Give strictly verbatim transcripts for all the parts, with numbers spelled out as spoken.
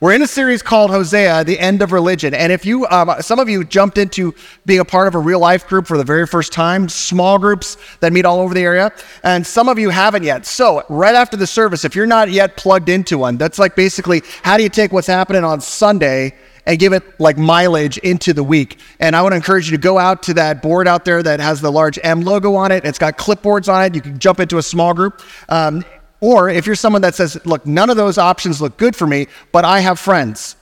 We're in a series called Hosea, The End of Religion. And if you, um, some of you jumped into being a part of a real life group for the very first time, small groups that meet all over the area. And some of you haven't yet. So right after the service, if you're not yet plugged into one, that's like basically, how do you take what's happening on Sunday and give it like mileage into the week? And I want to encourage you to go out to that board out there that has the large M logo on it. It's got clipboards on it. You can jump into a small group. Um, Or if you're someone that says, look, none of those options look good for me, but I have friends.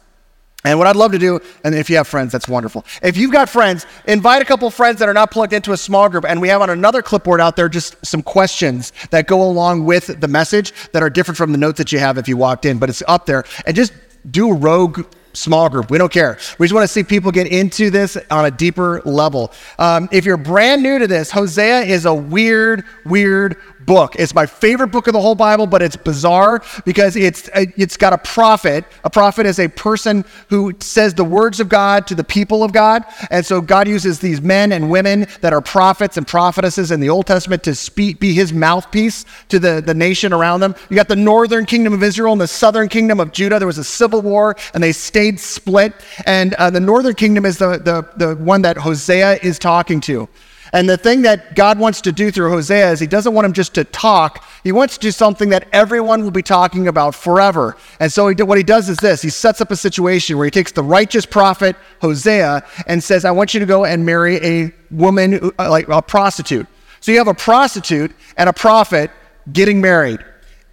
And what I'd love to do, and if you have friends, that's wonderful. If you've got friends, invite a couple friends that are not plugged into a small group. And we have on another clipboard out there just some questions that go along with the message that are different from the notes that you have if you walked in, but it's up there. And just do a rogue small group. We don't care. We just want to see people get into this on a deeper level. Um, if you're brand new to this, Hosea is a weird, weird book. It's my favorite book of the whole Bible, but it's bizarre because it's it's got a prophet. A prophet is a person who says the words of God to the people of God. And so God uses these men and women that are prophets and prophetesses in the Old Testament to speak, be his mouthpiece to the, the nation around them. You got the northern kingdom of Israel and the southern kingdom of Judah. There was a civil war and they stayed split. And uh, the northern kingdom is the, the, the one that Hosea is talking to. And the thing that God wants to do through Hosea is he doesn't want him just to talk. He wants to do something that everyone will be talking about forever. And so he did, what he does is this. He sets up a situation where he takes the righteous prophet Hosea and says, I want you to go and marry a woman, like a prostitute. So you have a prostitute and a prophet getting married.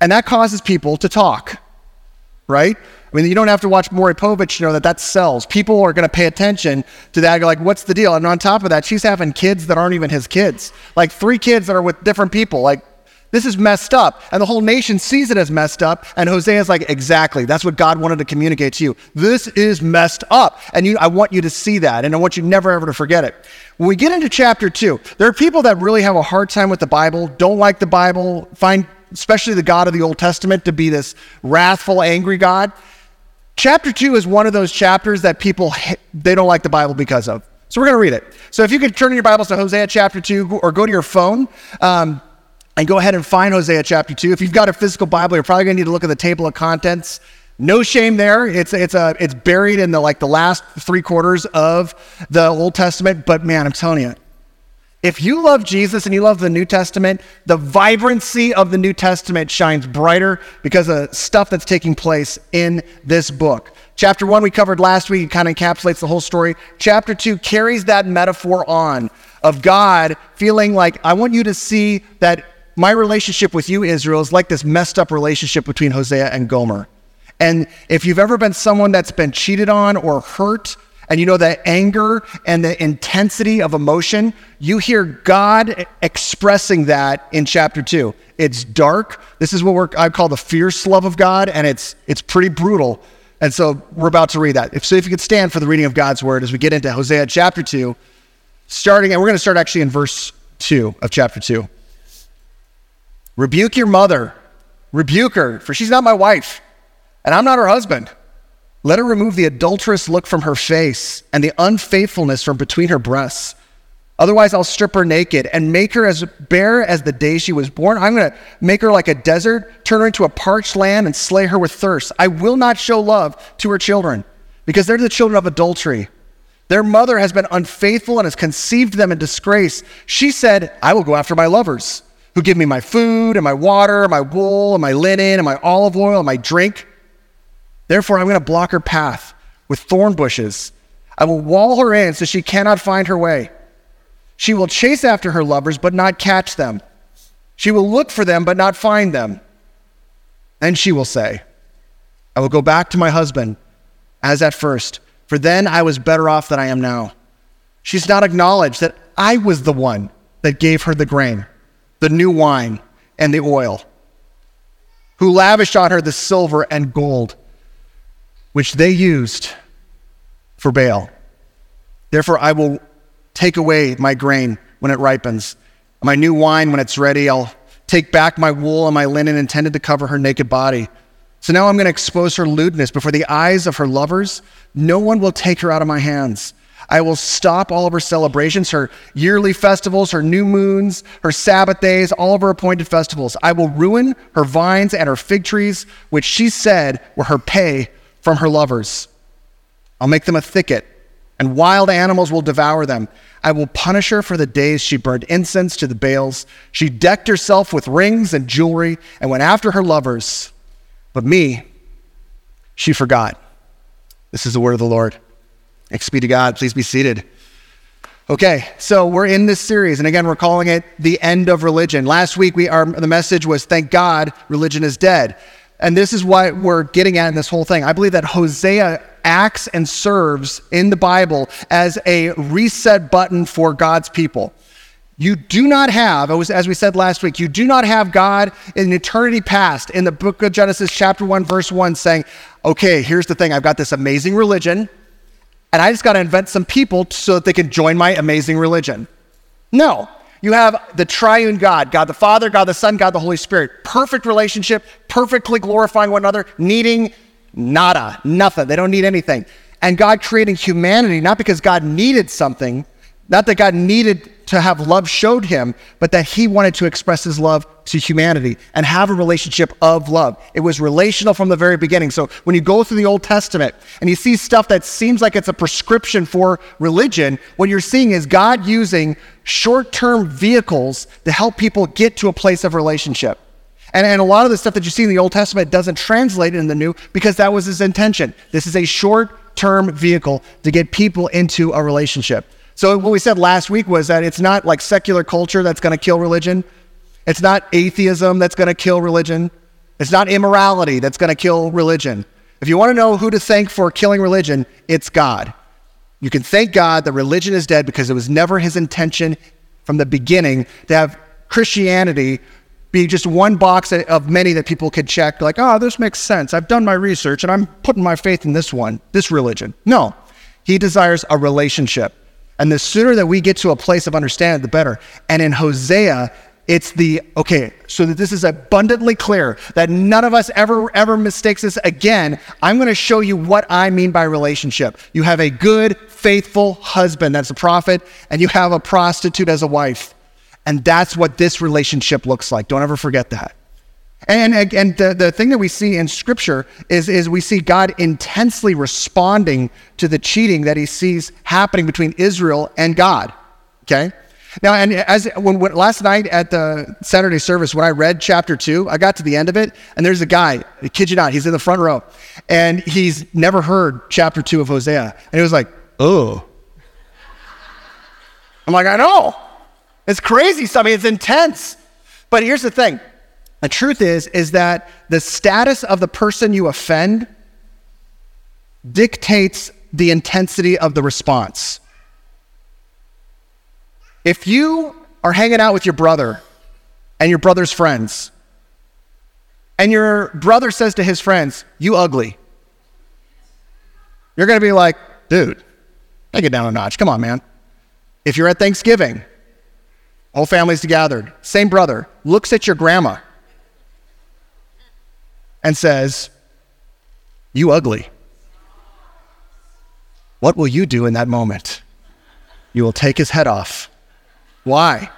And that causes people to talk, right? I mean, you don't have to watch Maury Povich to know that that sells. People are going to pay attention to that. You're like, what's the deal? And on top of that, she's having kids that aren't even his kids. Like three kids that are with different people. Like, this is messed up. And the whole nation sees it as messed up. And Hosea's like, exactly. That's what God wanted to communicate to you. This is messed up. And you, I want you to see that. And I want you never, ever to forget it. When we get into chapter two, there are people that really have a hard time with the Bible, don't like the Bible, find especially the God of the Old Testament to be this wrathful, angry God. Chapter two is one of those chapters that people, they don't like the Bible because of. So we're going to read it. So if you could turn in your Bibles to Hosea chapter two, or go to your phone um, and go ahead and find Hosea chapter two. If you've got a physical Bible, you're probably going to need to look at the table of contents. No shame there. It's it's a, it's buried in the like the last three quarters of the Old Testament. But man, I'm telling you, if you love Jesus and you love the New Testament, the vibrancy of the New Testament shines brighter because of stuff that's taking place in this book. Chapter one we covered last week. It kind of encapsulates the whole story. Chapter two carries that metaphor on of God feeling like, I want you to see that my relationship with you, Israel, is like this messed up relationship between Hosea and Gomer. And if you've ever been someone that's been cheated on or hurt, and you know that anger and the intensity of emotion, you hear God expressing that in chapter two. It's dark. This is what we're, I call the fierce love of God, and it's it's pretty brutal. And so we're about to read that. If, so if you could stand for the reading of God's word as we get into Hosea chapter two, starting, and we're going to start actually in verse two of chapter two. Rebuke your mother, rebuke her, for she's not my wife, and I'm not her husband. Let her remove the adulterous look from her face and the unfaithfulness from between her breasts. Otherwise, I'll strip her naked and make her as bare as the day she was born. I'm going to make her like a desert, turn her into a parched land, and slay her with thirst. I will not show love to her children because they're the children of adultery. Their mother has been unfaithful and has conceived them in disgrace. She said, I will go after my lovers who give me my food and my water, and my wool and my linen and my olive oil and my drink. Therefore, I'm going to block her path with thorn bushes. I will wall her in so she cannot find her way. She will chase after her lovers, but not catch them. She will look for them, but not find them. And she will say, I will go back to my husband as at first, for then I was better off than I am now. She's not acknowledged that I was the one that gave her the grain, the new wine, and the oil, who lavished on her the silver and gold, which they used for Baal. Therefore, I will take away my grain when it ripens, my new wine when it's ready. I'll take back my wool and my linen intended to cover her naked body. So now I'm going to expose her lewdness before the eyes of her lovers. No one will take her out of my hands. I will stop all of her celebrations, her yearly festivals, her new moons, her Sabbath days, all of her appointed festivals. I will ruin her vines and her fig trees, which she said were her pay from her lovers. I'll make them a thicket, and wild animals will devour them. I will punish her for the days she burned incense to the Baals. She decked herself with rings and jewelry and went after her lovers. But me, she forgot. This is the word of the Lord. Thanks be to God. Please be seated. Okay, so we're in this series, and again, we're calling it The End of Religion. Last week, we our, the message was, thank God, religion is dead. And this is what we're getting at in this whole thing. I believe that Hosea acts and serves in the Bible as a reset button for God's people. You do not have, as we said last week, you do not have God in eternity past in the book of Genesis chapter one, verse one saying, okay, here's the thing. I've got this amazing religion and I just got to invent some people so that they can join my amazing religion. No, you have the triune God, God the Father, God the Son, God the Holy Spirit, perfect relationship, perfectly glorifying one another, needing nada, nothing. They don't need anything. And God creating humanity, not because God needed something, not that God needed to have love showed him, but that he wanted to express his love to humanity and have a relationship of love. It was relational from the very beginning. So when you go through the Old Testament and you see stuff that seems like it's a prescription for religion, what you're seeing is God using short-term vehicles to help people get to a place of relationship. And, and a lot of the stuff that you see in the Old Testament doesn't translate in the New because that was his intention. This is a short-term vehicle to get people into a relationship. So what we said last week was that it's not like secular culture that's going to kill religion. It's not atheism that's going to kill religion. It's not immorality that's going to kill religion. If you want to know who to thank for killing religion, it's God. You can thank God that religion is dead because it was never his intention from the beginning to have Christianity be just one box of many that people could check like, oh, this makes sense. I've done my research and I'm putting my faith in this one, this religion. No, he desires a relationship. And the sooner that we get to a place of understanding, the better. And in Hosea, it's the, okay, so that this is abundantly clear that none of us ever, ever mistakes this again. I'm going to show you what I mean by relationship. You have a good, faithful husband, that's a prophet, and you have a prostitute as a wife. And that's what this relationship looks like. Don't ever forget that. And and the, the thing that we see in scripture is, is we see God intensely responding to the cheating that he sees happening between Israel and God, okay? Now, and as when, when last night at the Saturday service, when I read chapter two, I got to the end of it, and there's a guy, I kid you not, he's in the front row, and he's never heard chapter two of Hosea. And he was like, oh. I'm like, I know. It's crazy. I mean, it's intense. But here's the thing. The truth is, is that the status of the person you offend dictates the intensity of the response. If you are hanging out with your brother and your brother's friends, and your brother says to his friends, you ugly, you're going to be like, dude, take it down a notch. Come on, man. If you're at Thanksgiving, whole family's gathered, same brother looks at your grandma and says, you ugly. What will you do in that moment? You will take his head off. Why?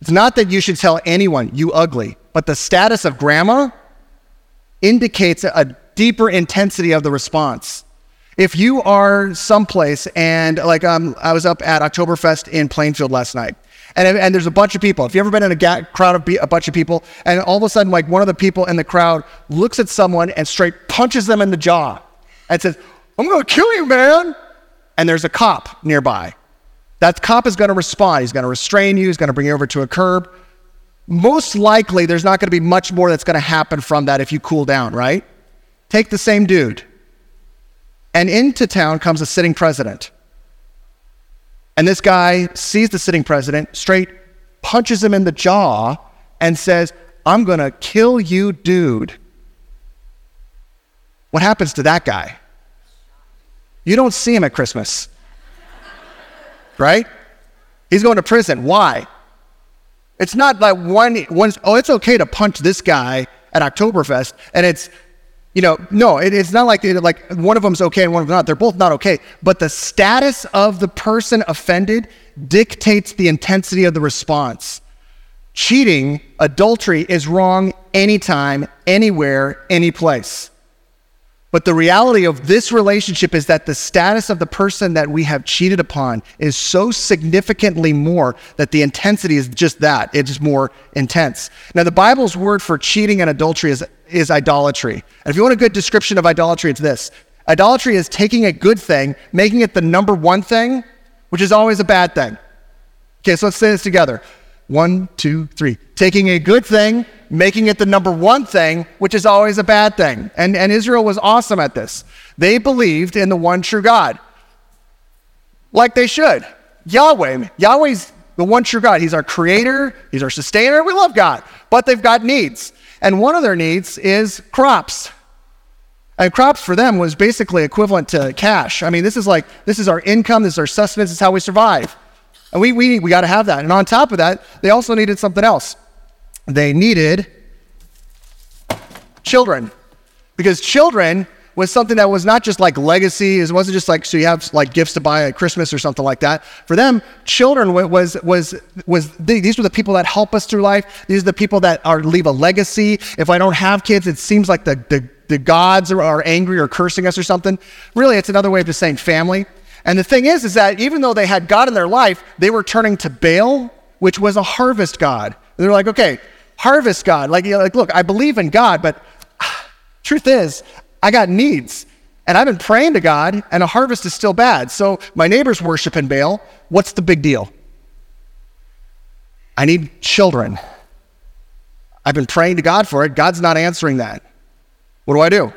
It's not that you should tell anyone, you ugly, but the status of grandma indicates a deeper intensity of the response. If you are someplace and like um, I was up at Oktoberfest in Plainfield last night, And, and there's a bunch of people. If you've ever been in a ga- crowd of be- a bunch of people, and all of a sudden, like one of the people in the crowd looks at someone and straight punches them in the jaw and says, I'm going to kill you, man. And there's a cop nearby. That cop is going to respond. He's going to restrain you. He's going to bring you over to a curb. Most likely, there's not going to be much more that's going to happen from that if you cool down, right? Take the same dude. And into town comes a sitting president. And this guy sees the sitting president, straight punches him in the jaw and says, I'm going to kill you, dude. What happens to that guy? You don't see him at Christmas, right? He's going to prison. Why? It's not like one, one, oh, it's okay to punch this guy at Oktoberfest. And it's, you know, no, it, it's not like it, like one of them's okay and one of them's not. They're both not okay. But the status of the person offended dictates the intensity of the response. Cheating, adultery is wrong anytime, anywhere, any place. But the reality of this relationship is that the status of the person that we have cheated upon is so significantly more that the intensity is just that. It's more intense. Now, the Bible's word for cheating and adultery is, is idolatry. And if you want a good description of idolatry, it's this. Idolatry is taking a good thing, making it the number one thing, which is always a bad thing. Okay, so let's say this together. One, two, three. Taking a good thing, making it the number one thing, which is always a bad thing. And, and Israel was awesome at this. They believed in the one true God, like they should. Yahweh, Yahweh's the one true God. He's our creator. He's our sustainer. We love God, but they've got needs. And one of their needs is crops. And crops for them was basically equivalent to cash. I mean, this is like, this is our income. This is our sustenance. This is how we survive. And we we we got to have that. And on top of that, they also needed something else. They needed children, because children was something that was not just like legacy. It wasn't just like, so you have like gifts to buy at Christmas or something like that. For them, children was, was, was the, these were the people that help us through life. These are the people that are leave a legacy. If I don't have kids, it seems like the, the, the gods are, are angry or cursing us or something. Really, it's another way of just saying family. And the thing is, is that even though they had God in their life, they were turning to Baal, which was a harvest god. And they're like, okay, harvest god. Like, you know, like, look, I believe in God, but ah, truth is, I got needs. And I've been praying to God, and a harvest is still bad. So my neighbor's worshiping Baal. What's the big deal? I need children. I've been praying to God for it. God's not answering that. What do I do?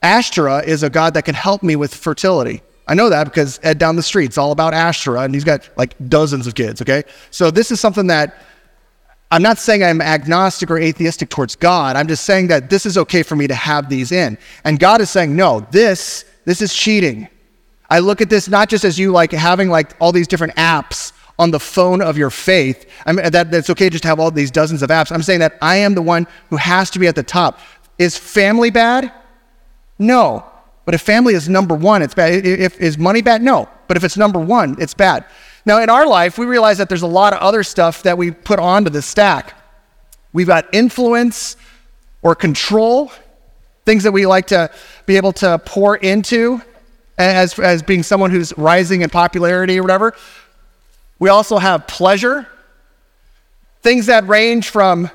Ashtoreth is a god that can help me with fertility. I know that because Ed down the street's all about Ashtoreth, and he's got like dozens of kids, okay? So this is something that I'm not saying I'm agnostic or atheistic towards God. I'm just saying that this is okay for me to have these in. And God is saying, no, this, this is cheating. I look at this not just as you like having like all these different apps on the phone of your faith. I mean, that, that's okay just to have all these dozens of apps. I'm saying that I am the one who has to be at the top. Is family bad? No. But if family is number one, it's bad. If is money bad? No. But if it's number one, it's bad. Now, in our life, we realize that there's a lot of other stuff that we put onto the stack. We've got influence or control, things that we like to be able to pour into as, as being someone who's rising in popularity or whatever. We also have pleasure, things that range from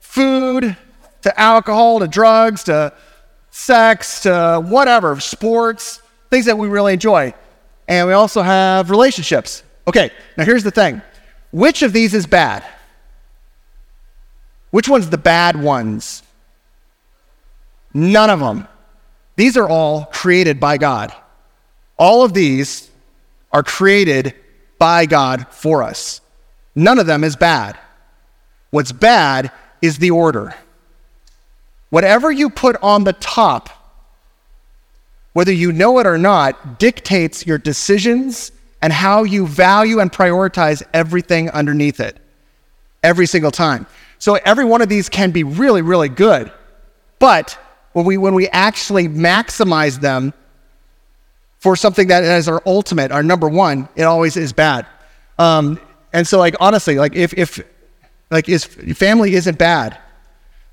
food to alcohol to drugs to sex to whatever, sports, things that we really enjoy. And we also have relationships. Okay, now here's the thing. Which of these is bad? Which one's the bad ones? None of them. These are all created by God. All of these are created by God for us. None of them is bad. What's bad is the order. Whatever you put on the top, whether you know it or not, dictates your decisions and how you value and prioritize everything underneath it every single time. So every one of these can be really, really good. But when we when we actually maximize them for something that is our ultimate, our number one, it always is bad. Um, and so like, honestly, like if, if like is family isn't bad.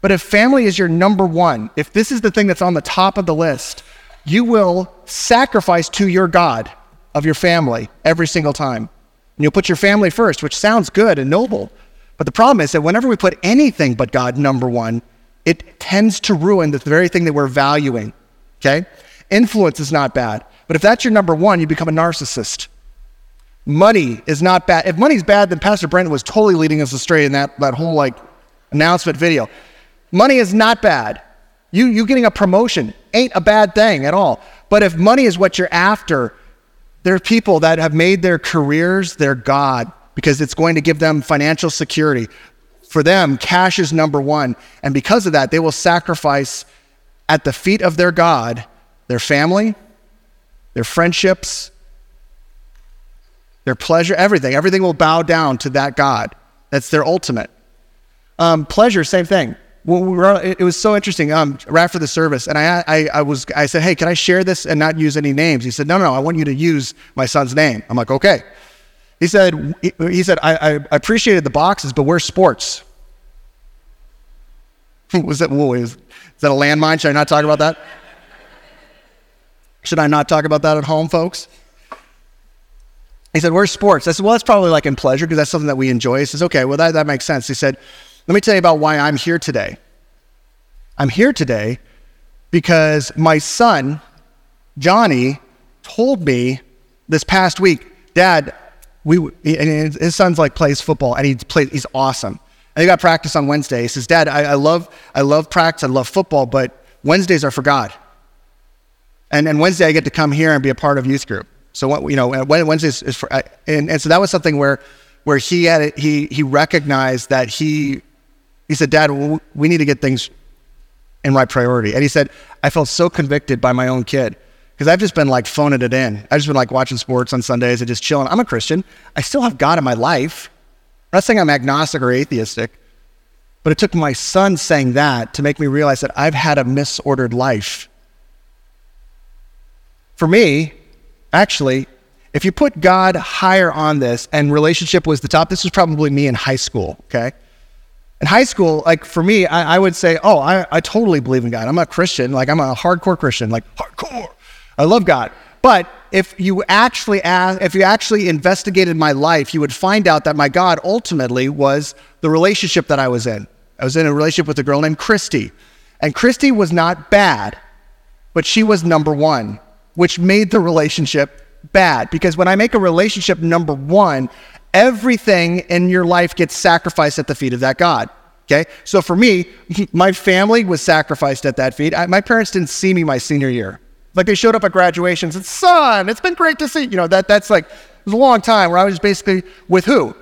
But if family is your number one, if this is the thing that's on the top of the list, you will sacrifice to your God of your family every single time. And you'll put your family first, which sounds good and noble. But the problem is that whenever we put anything but God number one, it tends to ruin the very thing that we're valuing, okay? Influence is not bad. But if that's your number one, you become a narcissist. Money is not bad. If money's bad, then Pastor Brent was totally leading us astray in that, that whole like announcement video. Money is not bad. You you getting a promotion ain't a bad thing at all. But if money is what you're after, there are people that have made their careers their God because it's going to give them financial security. For them, cash is number one. And because of that, they will sacrifice at the feet of their God, their family, their friendships, their pleasure, everything. Everything will bow down to that God. That's their ultimate. Um, pleasure, same thing. Well, we were, it was so interesting. Um, right after the service, and I, I, I was, I said, "Hey, can I share this and not use any names?" He said, "No, no, I want you to use my son's name." I'm like, "Okay." He said, "He, he said I, I appreciated the boxes, but where's sports?" Was that? Whoa, is, is that a landmine? Should I not talk about that? Should I not talk about that at home, folks? He said, where's sports? I said, well, that's probably like in pleasure because that's something that we enjoy. He says, okay, well, that, that makes sense. He said, let me tell you about why I'm here today. I'm here today because my son, Johnny, told me this past week, Dad, we and his son's like plays football and he plays, he's awesome. And he got practice on Wednesday. He says, Dad, I, I love I love practice, I love football, but Wednesdays are for God. And and Wednesday I get to come here and be a part of youth group. So what, you know, Wednesday is for, and, and so that was something where, where he had it, he he recognized that he, he said, Dad, we need to get things in right priority. And he said, I felt so convicted by my own kid because I've just been like phoning it in. I've just been like watching sports on Sundays and just chilling. I'm a Christian. I still have God in my life. I'm not saying I'm agnostic or atheistic, but it took my son saying that to make me realize that I've had a misordered life. For me, actually, if you put God higher on this and relationship was the top, this was probably me in high school, okay? In high school, like for me, I, I would say, oh, I, I totally believe in God. I'm a Christian, like I'm a hardcore Christian, like hardcore. I love God. But if you actually ask, if you actually investigated my life, you would find out that my God ultimately was the relationship that I was in. I was in a relationship with a girl named Christy. And Christy was not bad, but she was number one, which made the relationship bad. Because when I make a relationship number one, everything in your life gets sacrificed at the feet of that God, okay? So for me, my family was sacrificed at that feet. I, my parents didn't see me my senior year. Like they showed up at graduation and said, son, it's been great to see you. You know, that that's like, it was a long time where I was basically with who?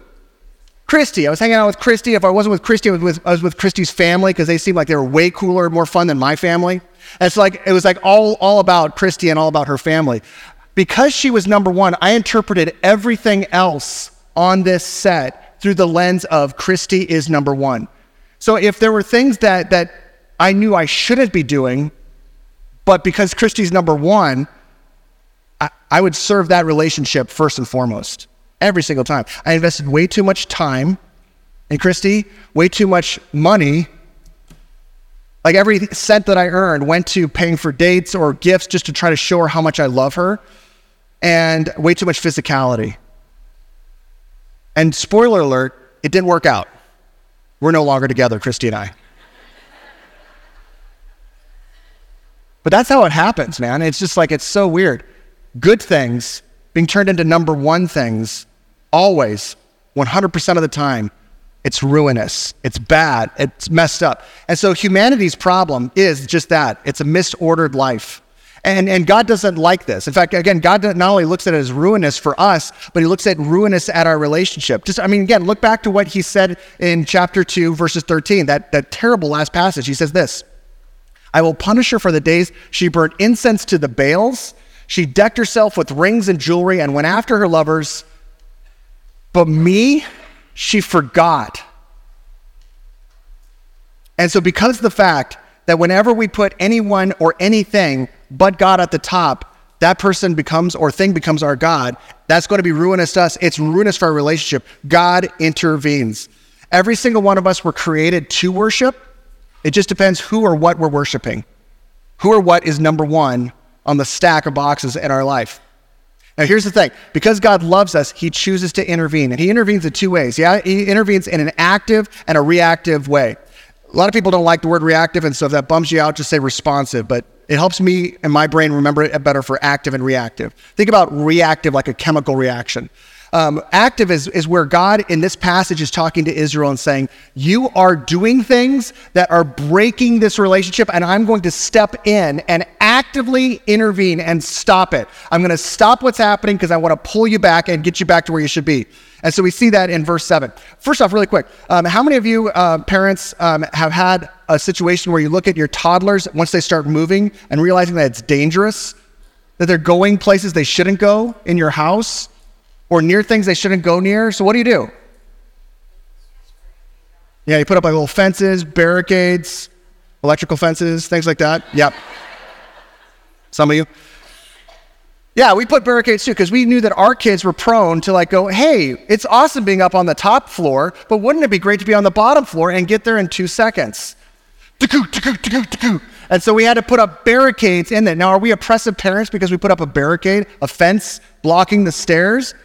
Christy. I was hanging out with Christy. If I wasn't with Christy, I was with, I was with Christy's family because they seemed like they were way cooler and more fun than my family. And it's like, it was like all, all about Christy and all about her family. Because she was number one, I interpreted everything else on this set through the lens of Christy is number one. So if there were things that that I knew I shouldn't be doing, but because Christy's number one, I, I would serve that relationship first and foremost every single time. I invested way too much time in Christy, way too much money. Like every cent that I earned went to paying for dates or gifts just to try to show her how much I love her, and way too much physicality. And spoiler alert, it didn't work out. We're no longer together, Christy and I. But that's how it happens, man. It's just like, it's so weird. Good things being turned into number one things, always, one hundred percent of the time. It's ruinous, it's bad, it's messed up. And so humanity's problem is just that. It's a misordered life. And and God doesn't like this. In fact, again, God not only looks at it as ruinous for us, but he looks at ruinous at our relationship. Just, I mean, again, look back to what he said in chapter two, verses thirteen, that, that terrible last passage. He says this, I will punish her for the days she burnt incense to the Baals. She decked herself with rings and jewelry and went after her lovers. But me, she forgot. And so because of the fact that whenever we put anyone or anything but God at the top, that person becomes or thing becomes our God, that's going to be ruinous to us. It's ruinous for our relationship. God intervenes. Every single one of us were created to worship. It just depends who or what we're worshiping. Who or what is number one on the stack of boxes in our life. Now, here's the thing. Because God loves us, he chooses to intervene. And he intervenes in two ways. Yeah, he intervenes in an active and a reactive way. A lot of people don't like the word reactive, and so if that bums you out, just say responsive. But it helps me and my brain remember it better for active and reactive. Think about reactive like a chemical reaction. Um, active is, is where God in this passage is talking to Israel and saying, you are doing things that are breaking this relationship, and I'm going to step in and actively intervene and stop it. I'm going to stop what's happening because I want to pull you back and get you back to where you should be. And so we see that in verse seven. First off, really quick, um, how many of you uh, parents um, have had a situation where you look at your toddlers once they start moving and realizing that it's dangerous, that they're going places they shouldn't go in your house? Or near things they shouldn't go near. So what do you do? Yeah, you put up like little fences, barricades, electrical fences, things like that. Yep. Some of you. Yeah, we put barricades too because we knew that our kids were prone to like go, hey, it's awesome being up on the top floor, but wouldn't it be great to be on the bottom floor and get there in two seconds? And And so we had to put up barricades in there. Now, are we oppressive parents because we put up a barricade, a fence blocking the stairs?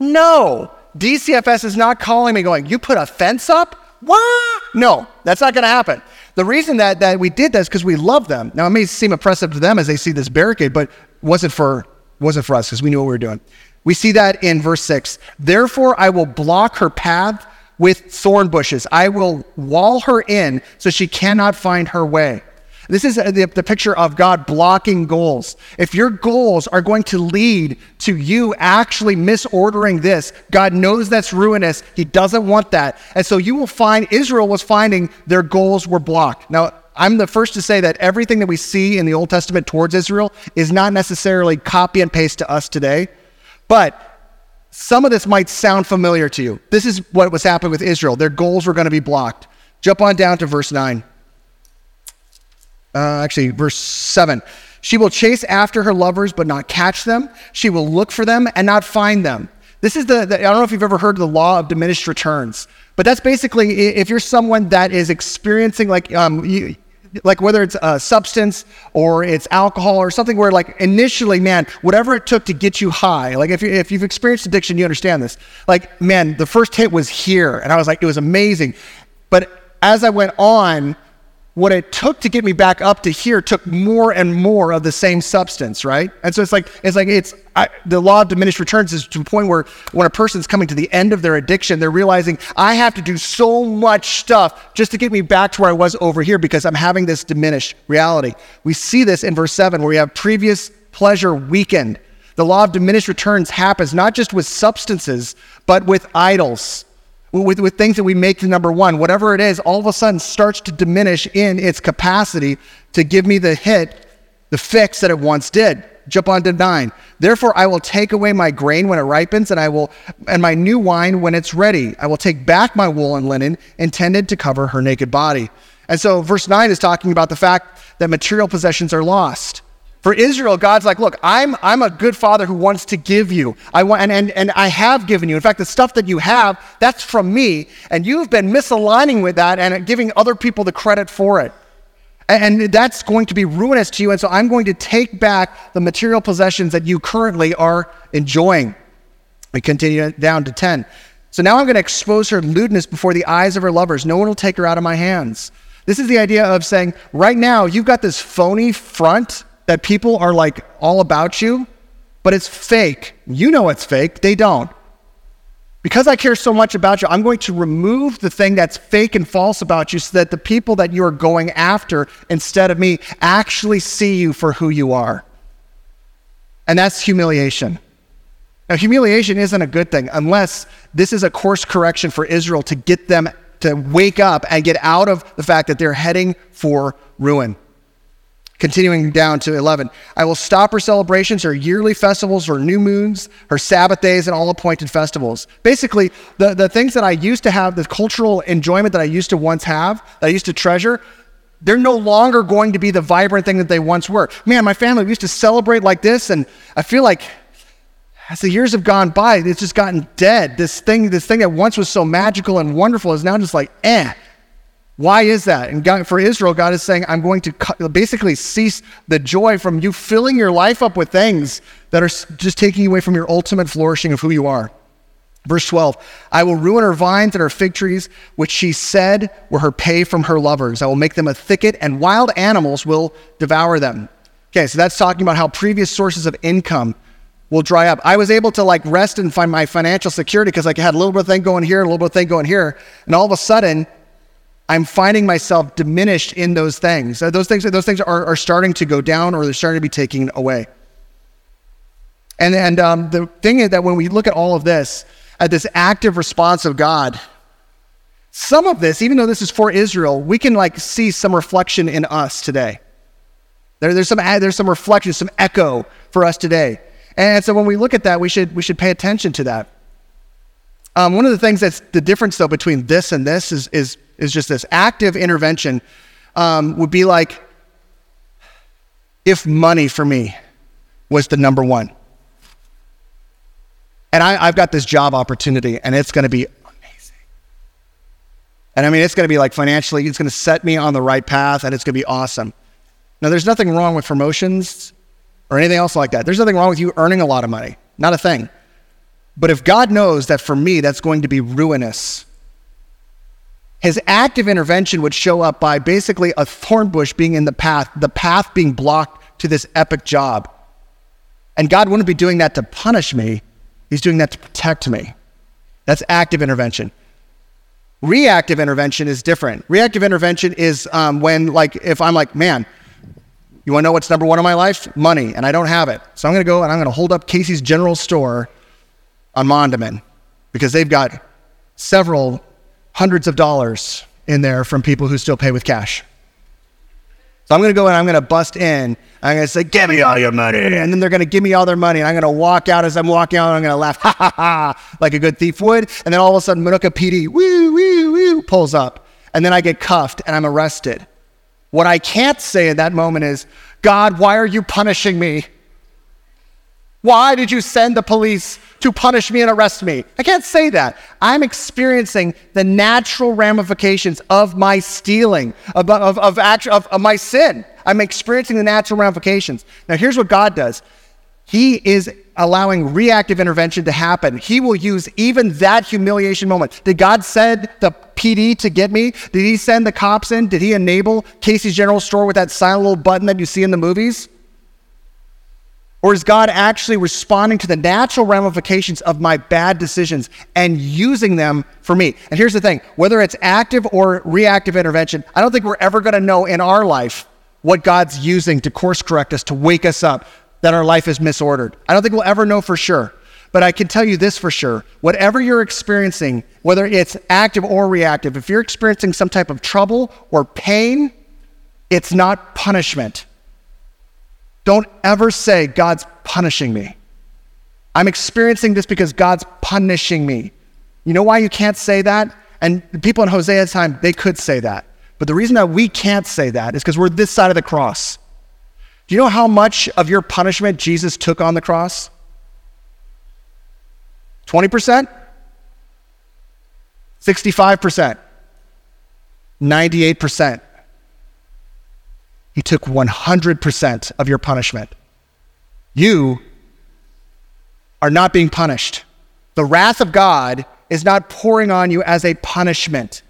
No. D C F S is not calling me going, you put a fence up? What? No, that's not going to happen. The reason that, that we did that is because we love them. Now, it may seem oppressive to them as they see this barricade, but wasn't for wasn't for us because we knew what we were doing. We see that in verse six. Therefore, I will block her path with thorn bushes. I will wall her in so she cannot find her way. This is the, the picture of God blocking goals. If your goals are going to lead to you actually misordering this, God knows that's ruinous. He doesn't want that. And so you will find Israel was finding their goals were blocked. Now, I'm the first to say that everything that we see in the Old Testament towards Israel is not necessarily copy and paste to us today, but some of this might sound familiar to you. This is what was happening with Israel. Their goals were going to be blocked. Jump on down to verse nine. Uh, actually, verse seven. She will chase after her lovers, but not catch them. She will look for them and not find them. This is the, the, I don't know if you've ever heard of the law of diminished returns, but that's basically if you're someone that is experiencing like, um, you, like whether it's a substance or it's alcohol or something where like initially, man, whatever it took to get you high, like if, you, if you've experienced addiction, you understand this. Like, man, the first hit was here and I was like, it was amazing. But as I went on, what it took to get me back up to here took more and more of the same substance, right? And so it's like, it's like it's I, the law of diminished returns is to a point where when a person's coming to the end of their addiction, they're realizing I have to do so much stuff just to get me back to where I was over here because I'm having this diminished reality. We see this in verse seven where we have previous pleasure weakened. The law of diminished returns happens not just with substances, but with idols. With, with things that we make the number one, whatever it is, all of a sudden starts to diminish in its capacity to give me the hit, the fix that it once did. Jump on to nine. Therefore, I will take away my grain when it ripens, and I will, and my new wine when it's ready. I will take back my wool and linen intended to cover her naked body. And so verse nine is talking about the fact that material possessions are lost. For Israel, God's like, look, I'm I'm a good father who wants to give you. I want, and, and and I have given you. In fact, the stuff that you have, that's from me, and you've been misaligning with that and giving other people the credit for it. And, and that's going to be ruinous to you, and so I'm going to take back the material possessions that you currently are enjoying. We continue down to ten. So now I'm going to expose her lewdness before the eyes of her lovers. No one will take her out of my hands. This is the idea of saying, right now, you've got this phony front that people are like all about you, but it's fake. You know it's fake. They don't. Because I care so much about you, I'm going to remove the thing that's fake and false about you so that the people that you are going after instead of me actually see you for who you are. And that's humiliation. Now, humiliation isn't a good thing unless this is a course correction for Israel to get them to wake up and get out of the fact that they're heading for ruin. Continuing down to eleven, I will stop her celebrations, her yearly festivals, her new moons, her Sabbath days, and all appointed festivals. Basically, the, the things that I used to have, the cultural enjoyment that I used to once have, that I used to treasure, they're no longer going to be the vibrant thing that they once were. Man, my family used to celebrate like this, and I feel like as the years have gone by, it's just gotten dead. This thing, this thing that once was so magical and wonderful is now just like, eh. Why is that? And God, for Israel, God is saying, I'm going to cu- basically cease the joy from you filling your life up with things that are just taking you away from your ultimate flourishing of who you are. Verse twelve, I will ruin her vines and her fig trees, which she said were her pay from her lovers. I will make them a thicket and wild animals will devour them. Okay, so that's talking about how previous sources of income will dry up. I was able to like rest and find my financial security because like I had a little bit of thing going here, a little bit of thing going here. And all of a sudden, I'm finding myself diminished in those things. Those things, those things are, are starting to go down, or they're starting to be taken away. And and um, the thing is that when we look at all of this, at this active response of God, some of this, even though this is for Israel, we can like see some reflection in us today. There, there's some there's some reflection, some echo for us today. And so when we look at that, we should we should pay attention to that. Um, one of the things that's the difference though between this and this is is. is just this active intervention um, would be like if money for me was the number one. And I, I've got this job opportunity and it's going to be amazing. And I mean, it's going to be like financially, it's going to set me on the right path and it's going to be awesome. Now, there's nothing wrong with promotions or anything else like that. There's nothing wrong with you earning a lot of money. Not a thing. But if God knows that for me, that's going to be ruinous, his active intervention would show up by basically a thorn bush being in the path, the path being blocked to this epic job. And God wouldn't be doing that to punish me. He's doing that to protect me. That's active intervention. Reactive intervention is different. Reactive intervention is um, when, like, if I'm like, man, you want to know what's number one in my life? Money, and I don't have it. So I'm going to go and I'm going to hold up Casey's General Store on Mondamin because they've got several hundreds of dollars in there from people who still pay with cash. So I'm going to go and I'm going to bust in. I'm going to say, give me all your money. And then they're going to give me all their money. And I'm going to walk out. As I'm walking out, I'm going to laugh, ha, ha, ha, like a good thief would. And then all of a sudden, Manuka P D, woo, woo, woo, pulls up. And then I get cuffed and I'm arrested. What I can't say in that moment is, God, why are you punishing me? Why did you send the police to punish me and arrest me? I can't say that. I'm experiencing the natural ramifications of my stealing, of of of, act, of of my sin. I'm experiencing the natural ramifications. Now, here's what God does. He is allowing reactive intervention to happen. He will use even that humiliation moment. Did God send the P D to get me? Did he send the cops in? Did he enable Casey's General Store with that silent little button that you see in the movies? Or is God actually responding to the natural ramifications of my bad decisions and using them for me? And here's the thing, whether it's active or reactive intervention, I don't think we're ever going to know in our life what God's using to course correct us, to wake us up, that our life is misordered. I don't think we'll ever know for sure. But I can tell you this for sure. Whatever you're experiencing, whether it's active or reactive, if you're experiencing some type of trouble or pain, it's not punishment. Don't ever say, God's punishing me. I'm experiencing this because God's punishing me. You know why you can't say that? And the people in Hosea's time, they could say that. But the reason that we can't say that is because we're this side of the cross. Do you know how much of your punishment Jesus took on the cross? twenty percent? sixty-five percent? ninety-eight percent? He took one hundred percent of your punishment. You are not being punished. The wrath of God is not pouring on you as a punishment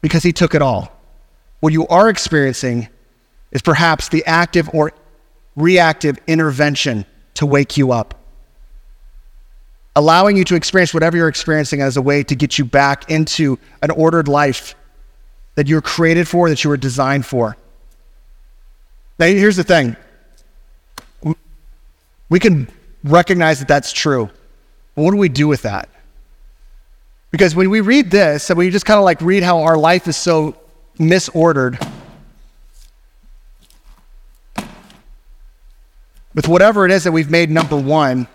because he took it all. What you are experiencing is perhaps the active or reactive intervention to wake you up, allowing you to experience whatever you're experiencing as a way to get you back into an ordered life that you were created for, that you were designed for. Now, here's the thing. We can recognize that that's true. But what do we do with that? Because when we read this, and we just kind of like read how our life is so misordered with whatever it is that we've made number one,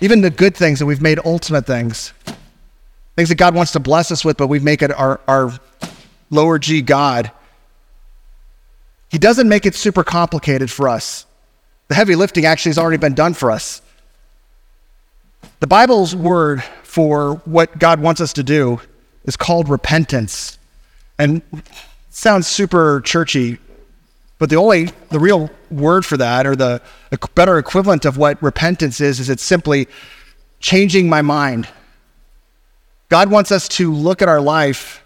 even the good things that we've made ultimate things, things that God wants to bless us with, but we make it our our... lower G God. He doesn't make it super complicated for us. The heavy lifting actually has already been done for us. The Bible's word for what God wants us to do is called repentance. And it sounds super churchy, but the only, the real word for that, or the better equivalent of what repentance is, is it's simply changing my mind. God wants us to look at our life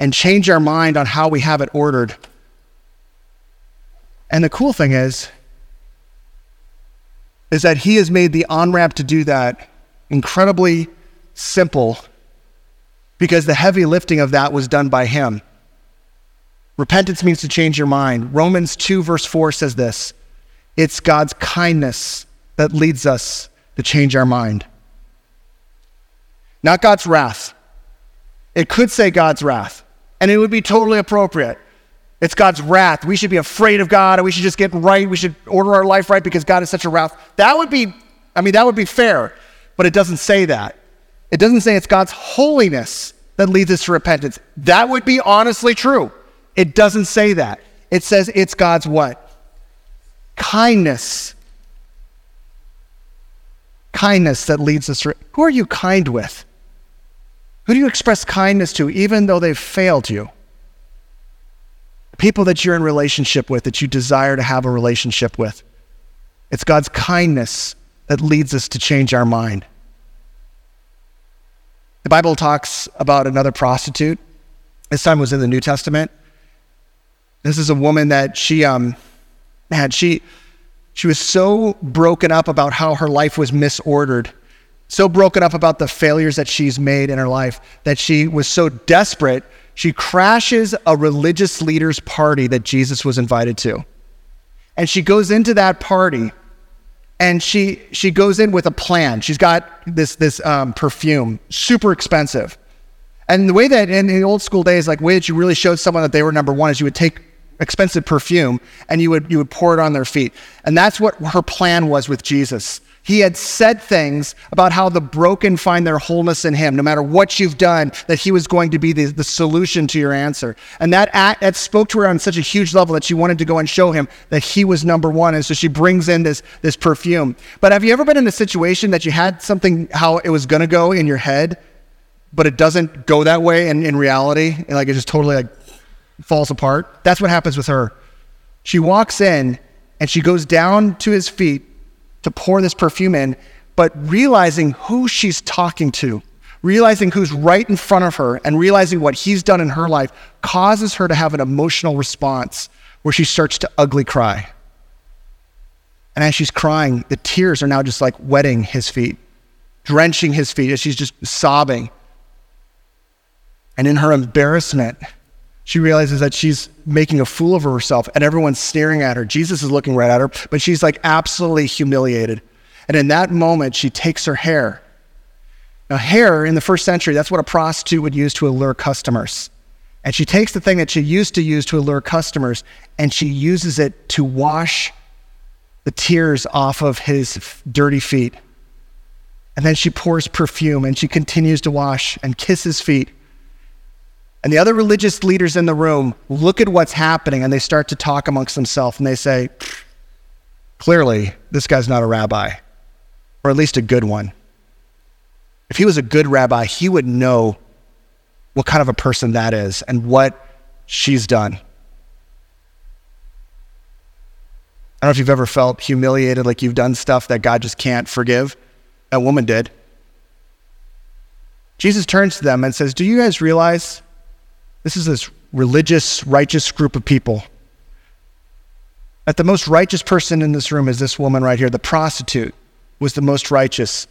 and change our mind on how we have it ordered. And the cool thing is, is that he has made the on-ramp to do that incredibly simple because the heavy lifting of that was done by him. Repentance means to change your mind. Romans two verse four says this, it's God's kindness that leads us to change our mind. Not God's wrath. It could say God's wrath. And it would be totally appropriate. It's God's wrath. We should be afraid of God, and we should just get right. We should order our life right because God is such a wrath. That would be, I mean, that would be fair, but it doesn't say that. It doesn't say it's God's holiness that leads us to repentance. That would be honestly true. It doesn't say that. It says it's God's what? Kindness. Kindness that leads us to, who are you kind with? Who do you express kindness to even though they've failed you? people that you're in relationship with, that you desire to have a relationship with. It's God's kindness that leads us to change our mind. The Bible talks about another prostitute. This time was in the New Testament. This is a woman that she, um, man, she, she was so broken up about how her life was misordered, so broken up about the failures that she's made in her life, that she was so desperate, she crashes a religious leader's party that Jesus was invited to. And she goes into that party, and she she goes in with a plan. She's got this this um, perfume, super expensive. And the way that in the old school days, like the way that you really showed someone that they were number one is you would take expensive perfume and you would you would pour it on their feet. And that's what her plan was with Jesus. He had said things about how the broken find their wholeness in him, no matter what you've done, that he was going to be the, the solution to your answer. And that act, that spoke to her on such a huge level that she wanted to go and show him that he was number one. And so she brings in this, this perfume. But have you ever been in a situation that you had something, how it was going to go in your head, but it doesn't go that way in, in reality? And like it just totally like falls apart. That's what happens with her. She walks in and she goes down to his feet to pour this perfume in, but realizing who she's talking to, realizing who's right in front of her, and realizing what he's done in her life causes her to have an emotional response where she starts to ugly cry. And as she's crying, the tears are now just like wetting his feet, drenching his feet as she's just sobbing. And in her embarrassment, she realizes that she's making a fool of herself and everyone's staring at her. Jesus is looking right at her, but she's like absolutely humiliated. And in that moment, she takes her hair. Now, hair in the first century, that's what a prostitute would use to allure customers. And she takes the thing that she used to use to allure customers and she uses it to wash the tears off of his dirty feet. And then she pours perfume and she continues to wash and kiss his feet. And the other religious leaders in the room look at what's happening and they start to talk amongst themselves and they say, clearly, this guy's not a rabbi, or at least a good one. If he was a good rabbi, he would know what kind of a person that is and what she's done. I don't know if you've ever felt humiliated, like you've done stuff that God just can't forgive. That woman did. Jesus turns to them and says, do you guys realize this is this religious, righteous group of people? That the most righteous person in this room is this woman right here. The prostitute was the most righteous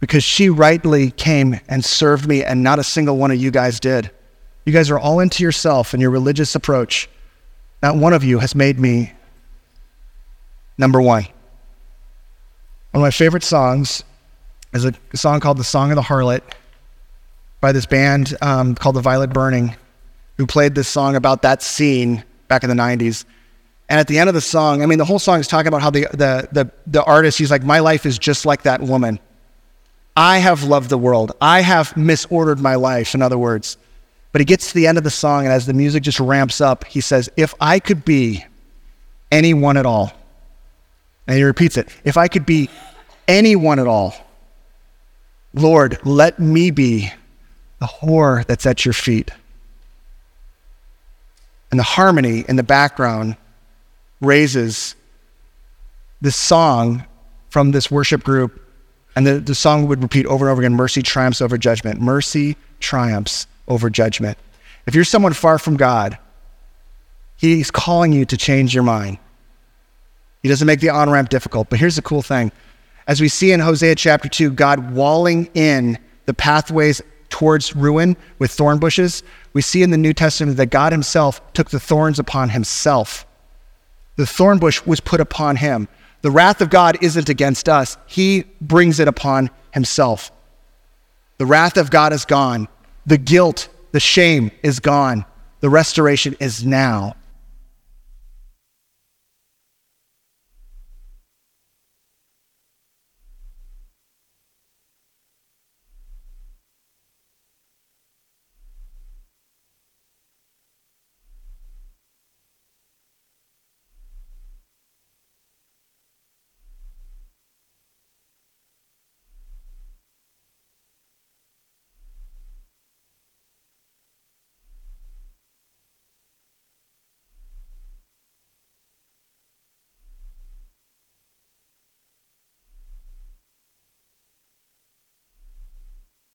because she rightly came and served me, and not a single one of you guys did. You guys are all into yourself and your religious approach. Not one of you has made me number one. One of my favorite songs is a song called The Song of the Harlot, by this band um, called The Violet Burning, who played this song about that scene back in the nineties. And at the end of the song, I mean, the whole song is talking about how the, the the the artist, he's like, my life is just like that woman. I have loved the world. I have misordered my life, in other words. But he gets to the end of the song, and as the music just ramps up, he says, if I could be anyone at all. And he repeats it. If I could be anyone at all, Lord, let me be the whore that's at your feet. And the harmony in the background raises this song from this worship group, and the, the song would repeat over and over again, mercy triumphs over judgment. Mercy triumphs over judgment. If you're someone far from God, he's calling you to change your mind. He doesn't make the on-ramp difficult, but here's the cool thing. As we see in Hosea chapter two, God walling in the pathways towards ruin with thorn bushes, we see in the New Testament that God himself took the thorns upon himself. The thorn bush was put upon him. The wrath of God isn't against us. He brings it upon himself. The wrath of God is gone. The guilt, the shame is gone. The restoration is now.